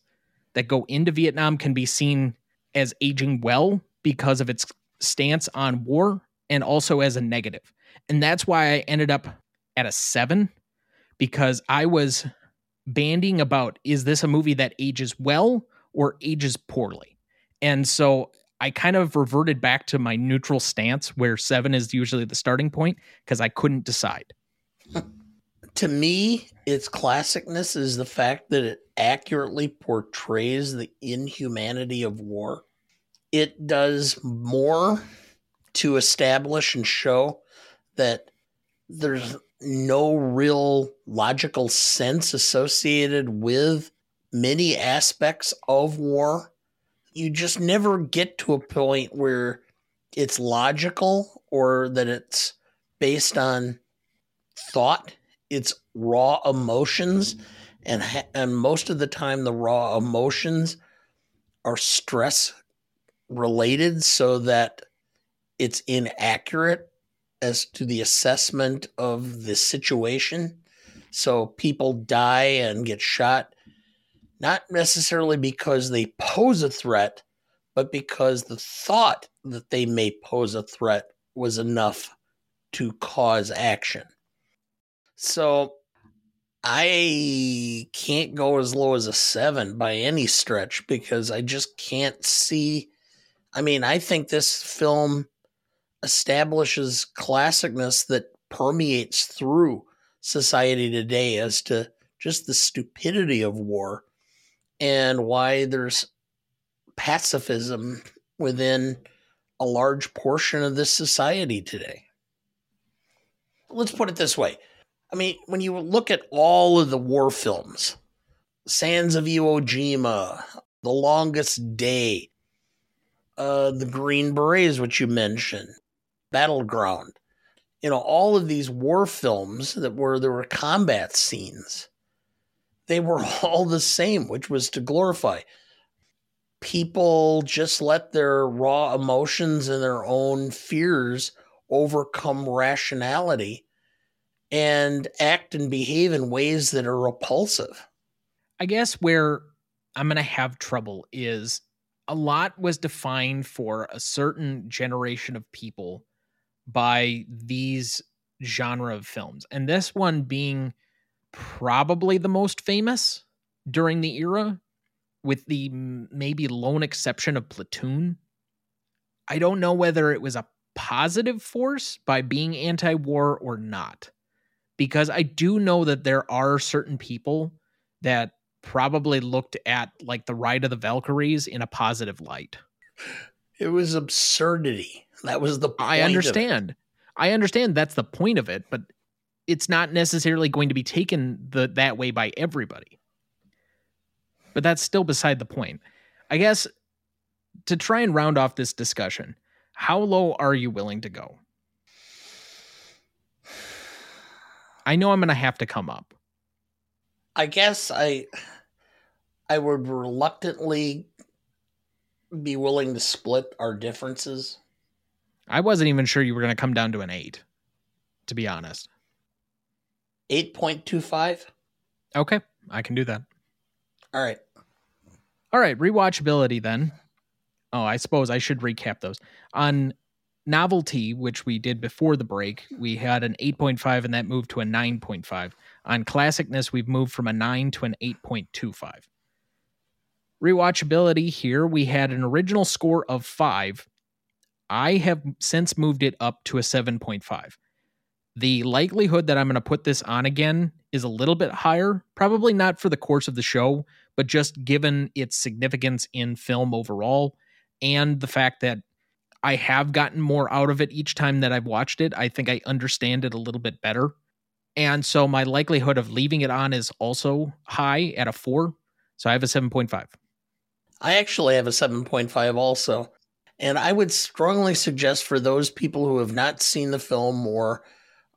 that go into Vietnam can be seen as aging well because of its stance on war and also as a negative. And that's why I ended up at a 7, because I was bandying about, is this a movie that ages well or ages poorly? And so I kind of reverted back to my neutral stance where 7 is usually the starting point because I couldn't decide. To me, its classicness is the fact that it accurately portrays the inhumanity of war. It does more to establish and show that there's no real logical sense associated with many aspects of war. You just never get to a point where it's logical or that it's based on thought. It's raw emotions, and most of the time the raw emotions are stress related, so that it's inaccurate as to the assessment of the situation. So people die and get shot, not necessarily because they pose a threat, but because the thought that they may pose a threat was enough to cause action. So I can't go as low as a 7 by any stretch, because I just can't see. I mean, I think this film establishes classicness that permeates through society today as to just the stupidity of war and why there's pacifism within a large portion of this society today. Let's put it this way. I mean, when you look at all of the war films, Sands of Iwo Jima, The Longest Day, The Green Berets, which you mentioned, Battleground, you know, all of these war films that were, there were combat scenes, they were all the same, which was to glorify. People just let their raw emotions and their own fears overcome rationality and act and behave in ways that are repulsive. I guess where I'm going to have trouble is a lot was defined for a certain generation of people by these genre of films. And this one being probably the most famous during the era, with the maybe lone exception of Platoon. I don't know whether it was a positive force by being anti-war or not, because I do know that there are certain people that probably looked at like the Ride of the Valkyries in a positive light. It was absurdity. That was the point. I understand. I understand that's the point of it, but it's not necessarily going to be taken that way by everybody. But that's still beside the point. I guess to try and round off this discussion, how low are you willing to go? I know I'm going to have to come up. I guess I would reluctantly be willing to split our differences. I wasn't even sure you were going to come down to an 8, to be honest. 8.25? Okay, I can do that. All right. All right, rewatchability then. Oh, I suppose I should recap those. On Novelty, which we did before the break, we had an 8.5 and that moved to a 9.5. On Classicness, we've moved from a 9 to an 8.25. Rewatchability here, we had an original score of 5. I have since moved it up to a 7.5. The likelihood that I'm going to put this on again is a little bit higher, probably not for the course of the show, but just given its significance in film overall and the fact that I have gotten more out of it each time that I've watched it. I think I understand it a little bit better. And so my likelihood of leaving it on is also high at a 4. So I have a 7.5. I actually have a 7.5 also. And I would strongly suggest for those people who have not seen the film or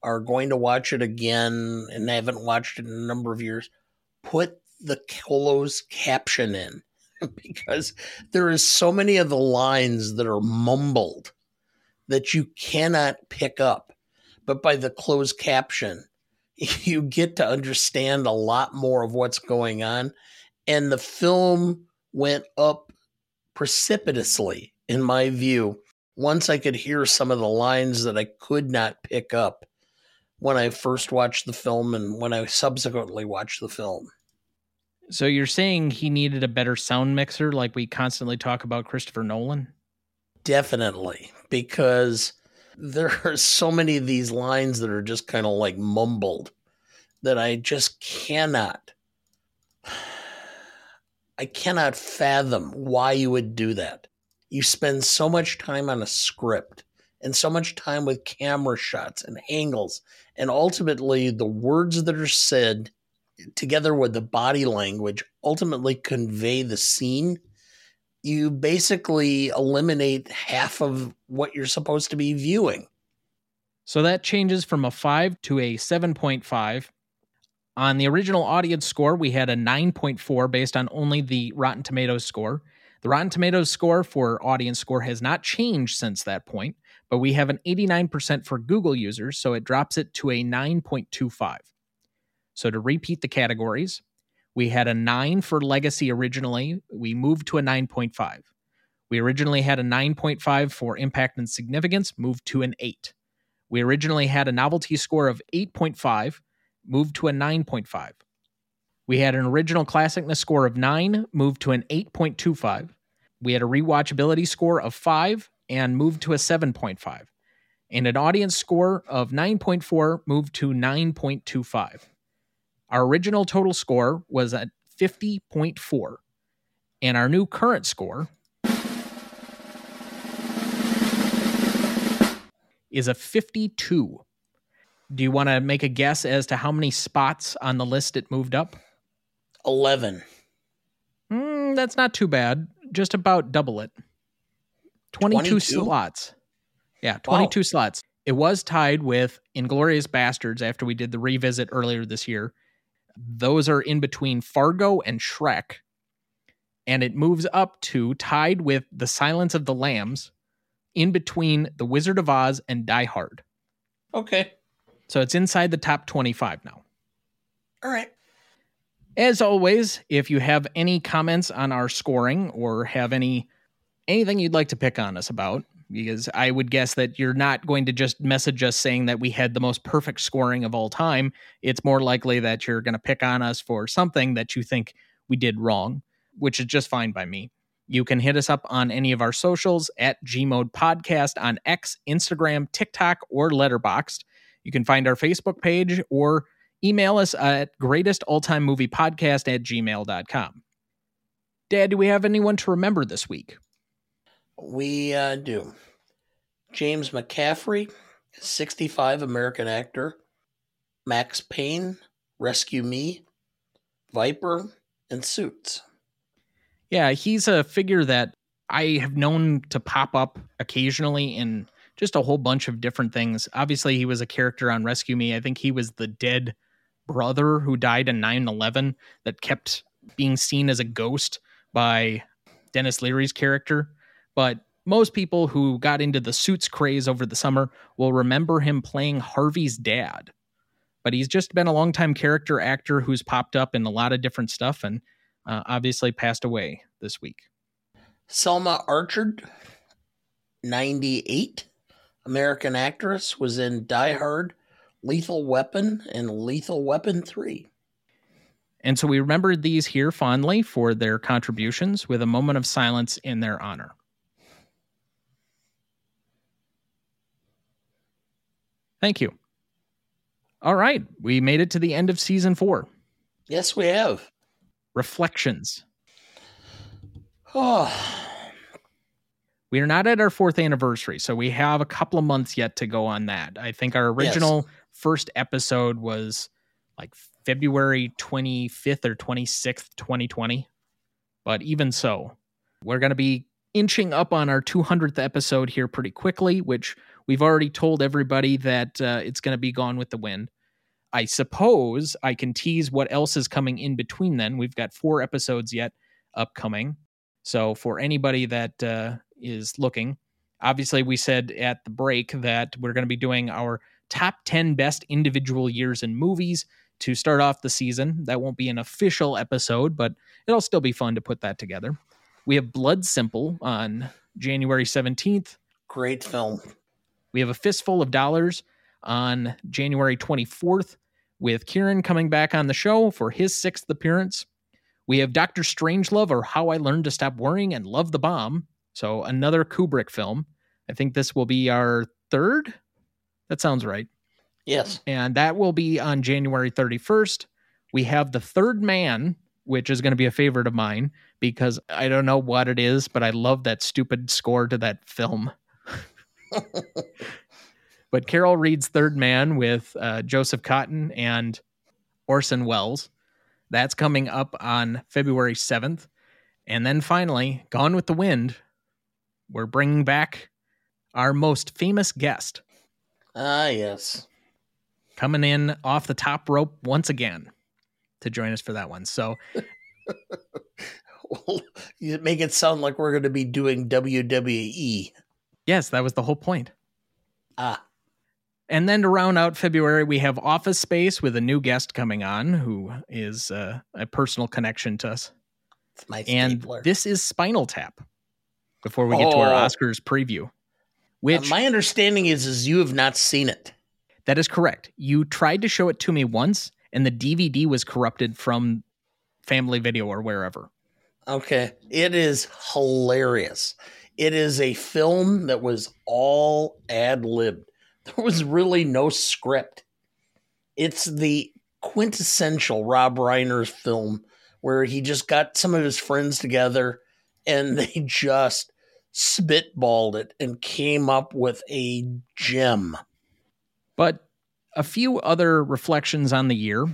are going to watch it again and haven't watched it in a number of years, put the closed caption in, because there is so many of the lines that are mumbled that you cannot pick up. But by the closed caption, you get to understand a lot more of what's going on. And the film went up precipitously, in my view, once I could hear some of the lines that I could not pick up when I first watched the film and when I subsequently watched the film. So you're saying he needed a better sound mixer, like we constantly talk about Christopher Nolan? Definitely, because there are so many of these lines that are just kind of like mumbled that I just cannot. I cannot fathom why you would do that. You spend so much time on a script and so much time with camera shots and angles, and ultimately the words that are said together with the body language ultimately convey the scene. You basically eliminate half of what you're supposed to be viewing. So that changes from a 5 to a 7.5. On the original audience score, we had a 9.4 based on only the Rotten Tomatoes score. The Rotten Tomatoes score for audience score has not changed since that point, but we have an 89% for Google users, so it drops it to a 9.25. So to repeat the categories, we had a 9 for Legacy originally. We moved to a 9.5. We originally had a 9.5 for Impact and Significance, moved to an 8. We originally had a novelty score of 8.5, moved to a 9.5. We had an original classicness score of 9, moved to an 8.25. We had a rewatchability score of 5 and moved to a 7.5. And an audience score of 9.4 moved to 9.25. Our original total score was at 50.4, And our new current score is a 52. Do you want to make a guess as to how many spots on the list it moved up? 11. That's not too bad. Just about double it. 22 slots. Yeah, 22 slots. It was tied with Inglourious Bastards after we did the revisit earlier this year. Those are in between Fargo and Shrek. And it moves up to tied with The Silence of the Lambs in between The Wizard of Oz and Die Hard. Okay. So it's inside the top 25 now. All right. As always, if you have any comments on our scoring or have anything you'd like to pick on us about, because I would guess that you're not going to just message us saying that we had the most perfect scoring of all time. It's more likely that you're going to pick on us for something that you think we did wrong, which is just fine by me. You can hit us up on any of our socials at Gmode Podcast on X, Instagram, TikTok, or Letterboxd. You can find our Facebook page or email us at greatestalltimemoviepodcast@gmail.com. Dad, do we have anyone to remember this week? We do. James McCaffrey, 65, American actor. Max Payne, Rescue Me, Viper, and Suits. Yeah, he's a figure that I have known to pop up occasionally in just a whole bunch of different things. Obviously, he was a character on Rescue Me. I think he was the dead brother who died in 9/11 that kept being seen as a ghost by Dennis Leary's character. But most people who got into the Suits craze over the summer will remember him playing Harvey's dad. But he's just been a longtime character actor who's popped up in a lot of different stuff and obviously passed away this week. Selma Archard, 98. American actress, was in Die Hard, Lethal Weapon, and Lethal Weapon 3. And so we remember these here fondly for their contributions with a moment of silence in their honor. Thank you. All right. We made it to the end of season 4. Yes, we have. Reflections. Oh, we are not at our 4th anniversary, so we have a couple of months yet to go on that. I think our original first episode was like February 25th or 26th, 2020. But even so, we're going to be inching up on our 200th episode here pretty quickly, which we've already told everybody that it's going to be Gone with the Wind. I suppose I can tease what else is coming in between then. We've got 4 episodes yet upcoming. So for anybody that is looking. Obviously, we said at the break that we're going to be doing our top 10 best individual years in movies to start off the season. That won't be an official episode, but it'll still be fun to put that together. We have Blood Simple on January 17th. Great film. We have A Fistful of Dollars on January 24th with Kieran coming back on the show for his 6th appearance. We have Dr. Strangelove or How I Learned to Stop Worrying and Love the Bomb. So another Kubrick film. I think this will be our 3rd. That sounds right. Yes. And that will be on January 31st. We have The Third Man, which is going to be a favorite of mine because I don't know what it is, but I love that stupid score to that film. But Carol Reed's Third Man with Joseph Cotten and Orson Welles. That's coming up on February 7th. And then finally, Gone with the Wind. We're bringing back our most famous guest. Ah, yes. Coming in off the top rope once again to join us for that one. So well, you make it sound like we're going to be doing WWE. Yes, that was the whole point. Ah. And then to round out February, we have Office Space with a new guest coming on who is a personal connection to us. My stapler. And this is Spinal Tap before we get to our Oscars preview, which my understanding is you have not seen it. That is correct. You tried to show it to me once and the DVD was corrupted from Family Video or wherever. Okay. It is hilarious. It is a film that was all ad-libbed. There was really no script. It's the quintessential Rob Reiner's film where he just got some of his friends together and they just spitballed it and came up with a gem. But a few other reflections on the year.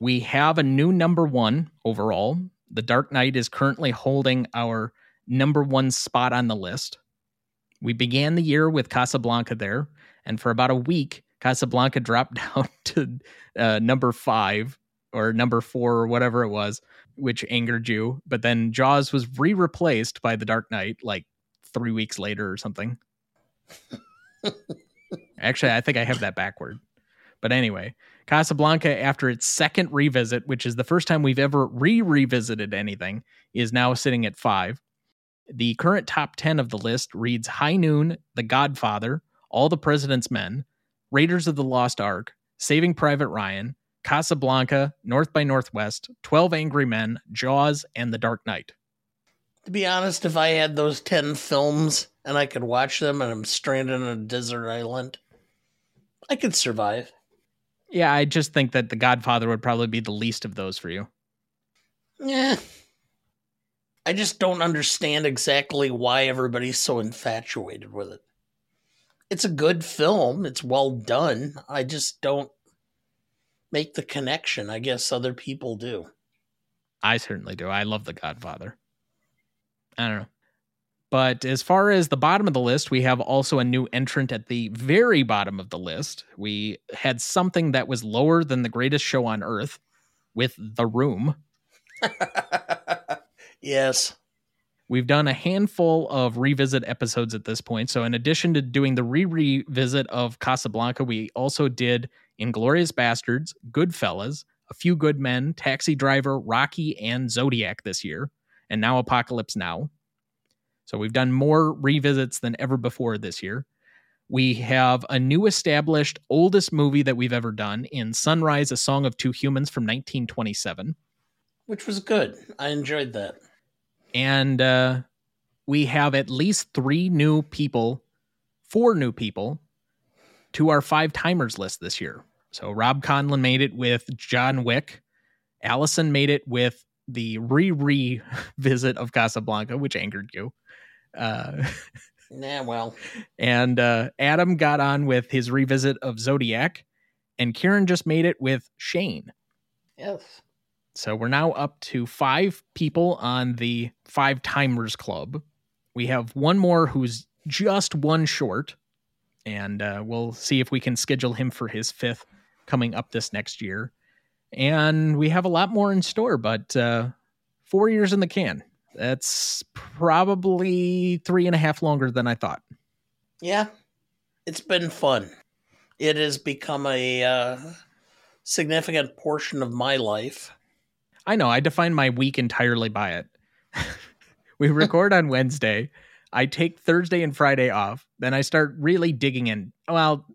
We have a new number one overall. The Dark Knight is currently holding our number one spot on the list. We began the year with Casablanca there, and for about a week, Casablanca dropped down to number 5 or number 4 or whatever it was, which angered you. But then Jaws was replaced by The Dark Knight like 3 weeks later or something. Actually, I think I have that backward. But anyway, Casablanca, after its second revisit, which is the first time we've ever revisited anything, is now sitting at 5. The current top 10 of the list reads High Noon, The Godfather, All the President's Men, Raiders of the Lost Ark, Saving Private Ryan, Casablanca, North by Northwest, 12 Angry Men, Jaws, and The Dark Knight. To be honest, if I had those 10 films and I could watch them and I'm stranded on a desert island, I could survive. Yeah, I just think that The Godfather would probably be the least of those for you. Yeah. I just don't understand exactly why everybody's so infatuated with it. It's a good film. It's well done. I just don't make the connection. I guess other people do. I certainly do. I love The Godfather. I don't know. But as far as the bottom of the list, we have also a new entrant at the very bottom of the list. We had something that was lower than The Greatest Show on Earth with The Room. Yes. We've done a handful of revisit episodes at this point. So in addition to doing the revisit of Casablanca, we also did Inglourious Bastards, Goodfellas, A Few Good Men, Taxi Driver, Rocky, and Zodiac this year, and now Apocalypse Now. So we've done more revisits than ever before this year. We have a new established oldest movie that we've ever done in Sunrise, A Song of Two Humans from 1927. Which was good. I enjoyed that. And we have at least four new people to our five timers list this year. So Rob Conlon made it with John Wick. Allison made it with the revisit of Casablanca, which angered you. Well. And Adam got on with his revisit of Zodiac, and Kieran just made it with Shane. Yes. So we're now up to 5 people on the Five Timers Club. We have one more who's just one short, and we'll see if we can schedule him for his 5th coming up this next year. And we have a lot more in store, but 4 years in the can. That's probably 3.5 longer than I thought. Yeah, it's been fun. It has become a significant portion of my life. I know, I define my week entirely by it. We record on Wednesday. I take Thursday and Friday off. Then I start really digging in. Well,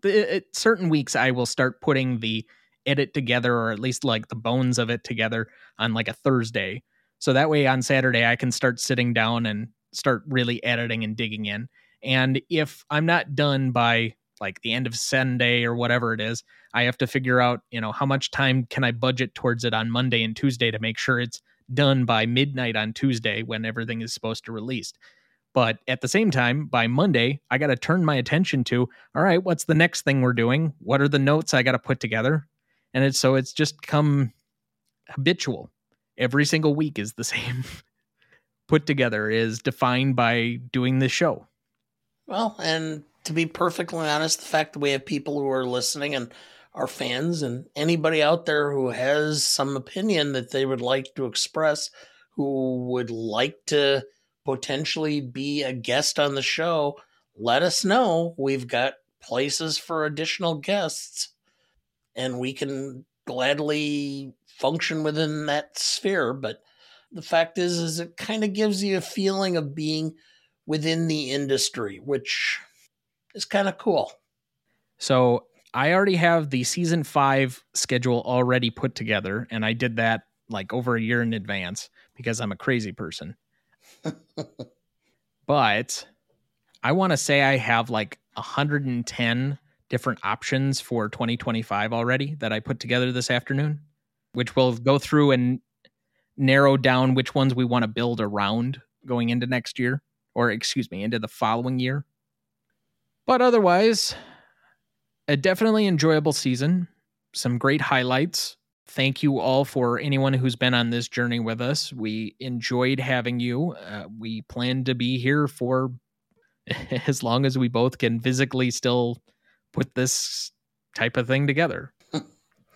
certain weeks I will start putting the edit together, or at least like the bones of it together, on like a Thursday. So that way on Saturday I can start sitting down and start really editing and digging in. And if I'm not done by like the end of Sunday or whatever it is, I have to figure out, how much time can I budget towards it on Monday and Tuesday to make sure it's done by midnight on Tuesday when everything is supposed to release. But at the same time, by Monday, I got to turn my attention to, all right, what's the next thing we're doing? What are the notes I got to put together? And it's just come habitual. Every single week is the same. Put together is defined by doing this show. Well, and to be perfectly honest, the fact that we have people who are listening and are fans, and anybody out there who has some opinion that they would like to express, who would like to potentially be a guest on the show, let us know. We've got places for additional guests, and we can gladly function within that sphere. But the fact is it kind of gives you a feeling of being within the industry, which... it's kind of cool. So I already have the season 5 schedule already put together, and I did that like over a year in advance because I'm a crazy person. But I want to say I have like 110 different options for 2025 already that I put together this afternoon, which we'll go through and narrow down which ones we want to build around going into next year, or excuse me, into the following year. But otherwise, a definitely enjoyable season, some great highlights. Thank you all for anyone who's been on this journey with us. We enjoyed having you. We plan to be here for as long as we both can physically still put this type of thing together.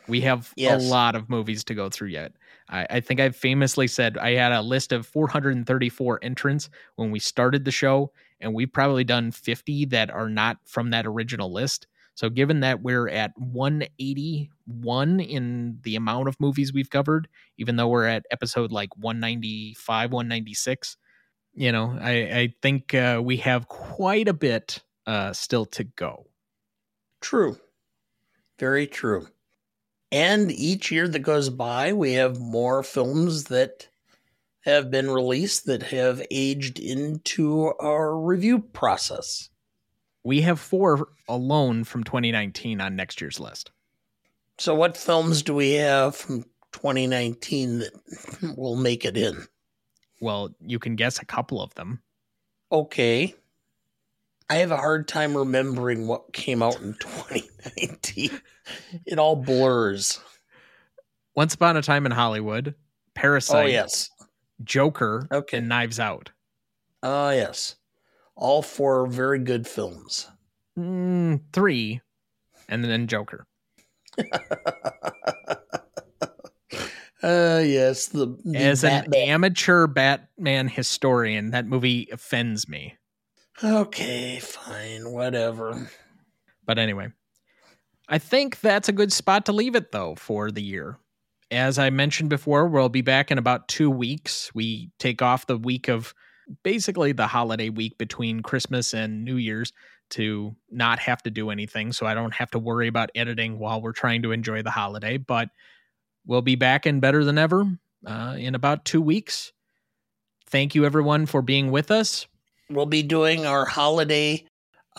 We have a lot of movies to go through yet. I think I've famously said I had a list of 434 entrants when we started the show, and we've probably done 50 that are not from that original list. So given that we're at 181 in the amount of movies we've covered, even though we're at episode like 195, 196, you know, I think we have quite a bit still to go. True. Very true. And each year that goes by, we have more films that have been released that have aged into our review process. We have 4 alone from 2019 on next year's list. So what films do we have from 2019 that will make it in? Well, you can guess a couple of them. Okay. I have a hard time remembering what came out in 2019. It all blurs. Once Upon a Time in Hollywood, Parasite, Joker, and Knives Out. Oh, yes. All 4 very good films. 3, and then Joker. Yes. The As Batman. An amateur Batman historian, that movie offends me. Okay, fine, whatever. But anyway, I think that's a good spot to leave it, though, for the year. As I mentioned before, we'll be back in about 2 weeks. We take off the week of basically the holiday week between Christmas and New Year's to not have to do anything. So I don't have to worry about editing while we're trying to enjoy the holiday, but we'll be back and better than ever in about 2 weeks. Thank you everyone for being with us. We'll be doing our holiday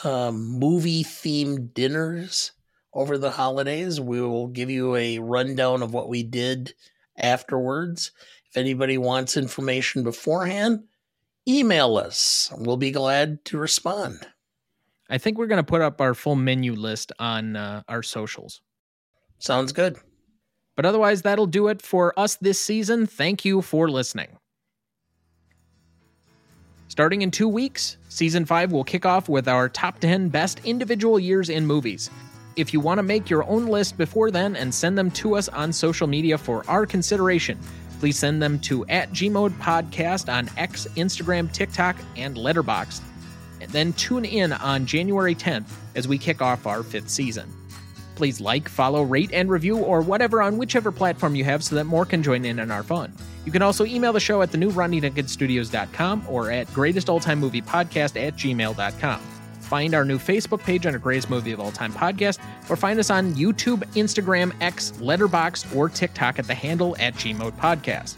movie themed dinners over the holidays. We will give you a rundown of what we did afterwards. If anybody wants information beforehand, email us. We'll be glad to respond. I think we're going to put up our full menu list on our socials. Sounds good. But otherwise, that'll do it for us this season. Thank you for listening. Starting in 2 weeks, Season 5 will kick off with our Top 10 Best Individual Years in Movies. If you want to make your own list before then and send them to us on social media for our consideration, please send them to @GModePodcast on X, Instagram, TikTok, and Letterboxd. And then tune in on January 10th as we kick off our 5th season. Please like, follow, rate, and review, or whatever on whichever platform you have so that more can join in on our fun. You can also email the show at thenewRodneyDuncanStudios.com or at greatestalltimemoviePodcast@gmail.com. Find our new Facebook page under Greatest Movie of All Time Podcast, or find us on YouTube, Instagram, X, Letterboxd, or TikTok at the handle @GModePodcast.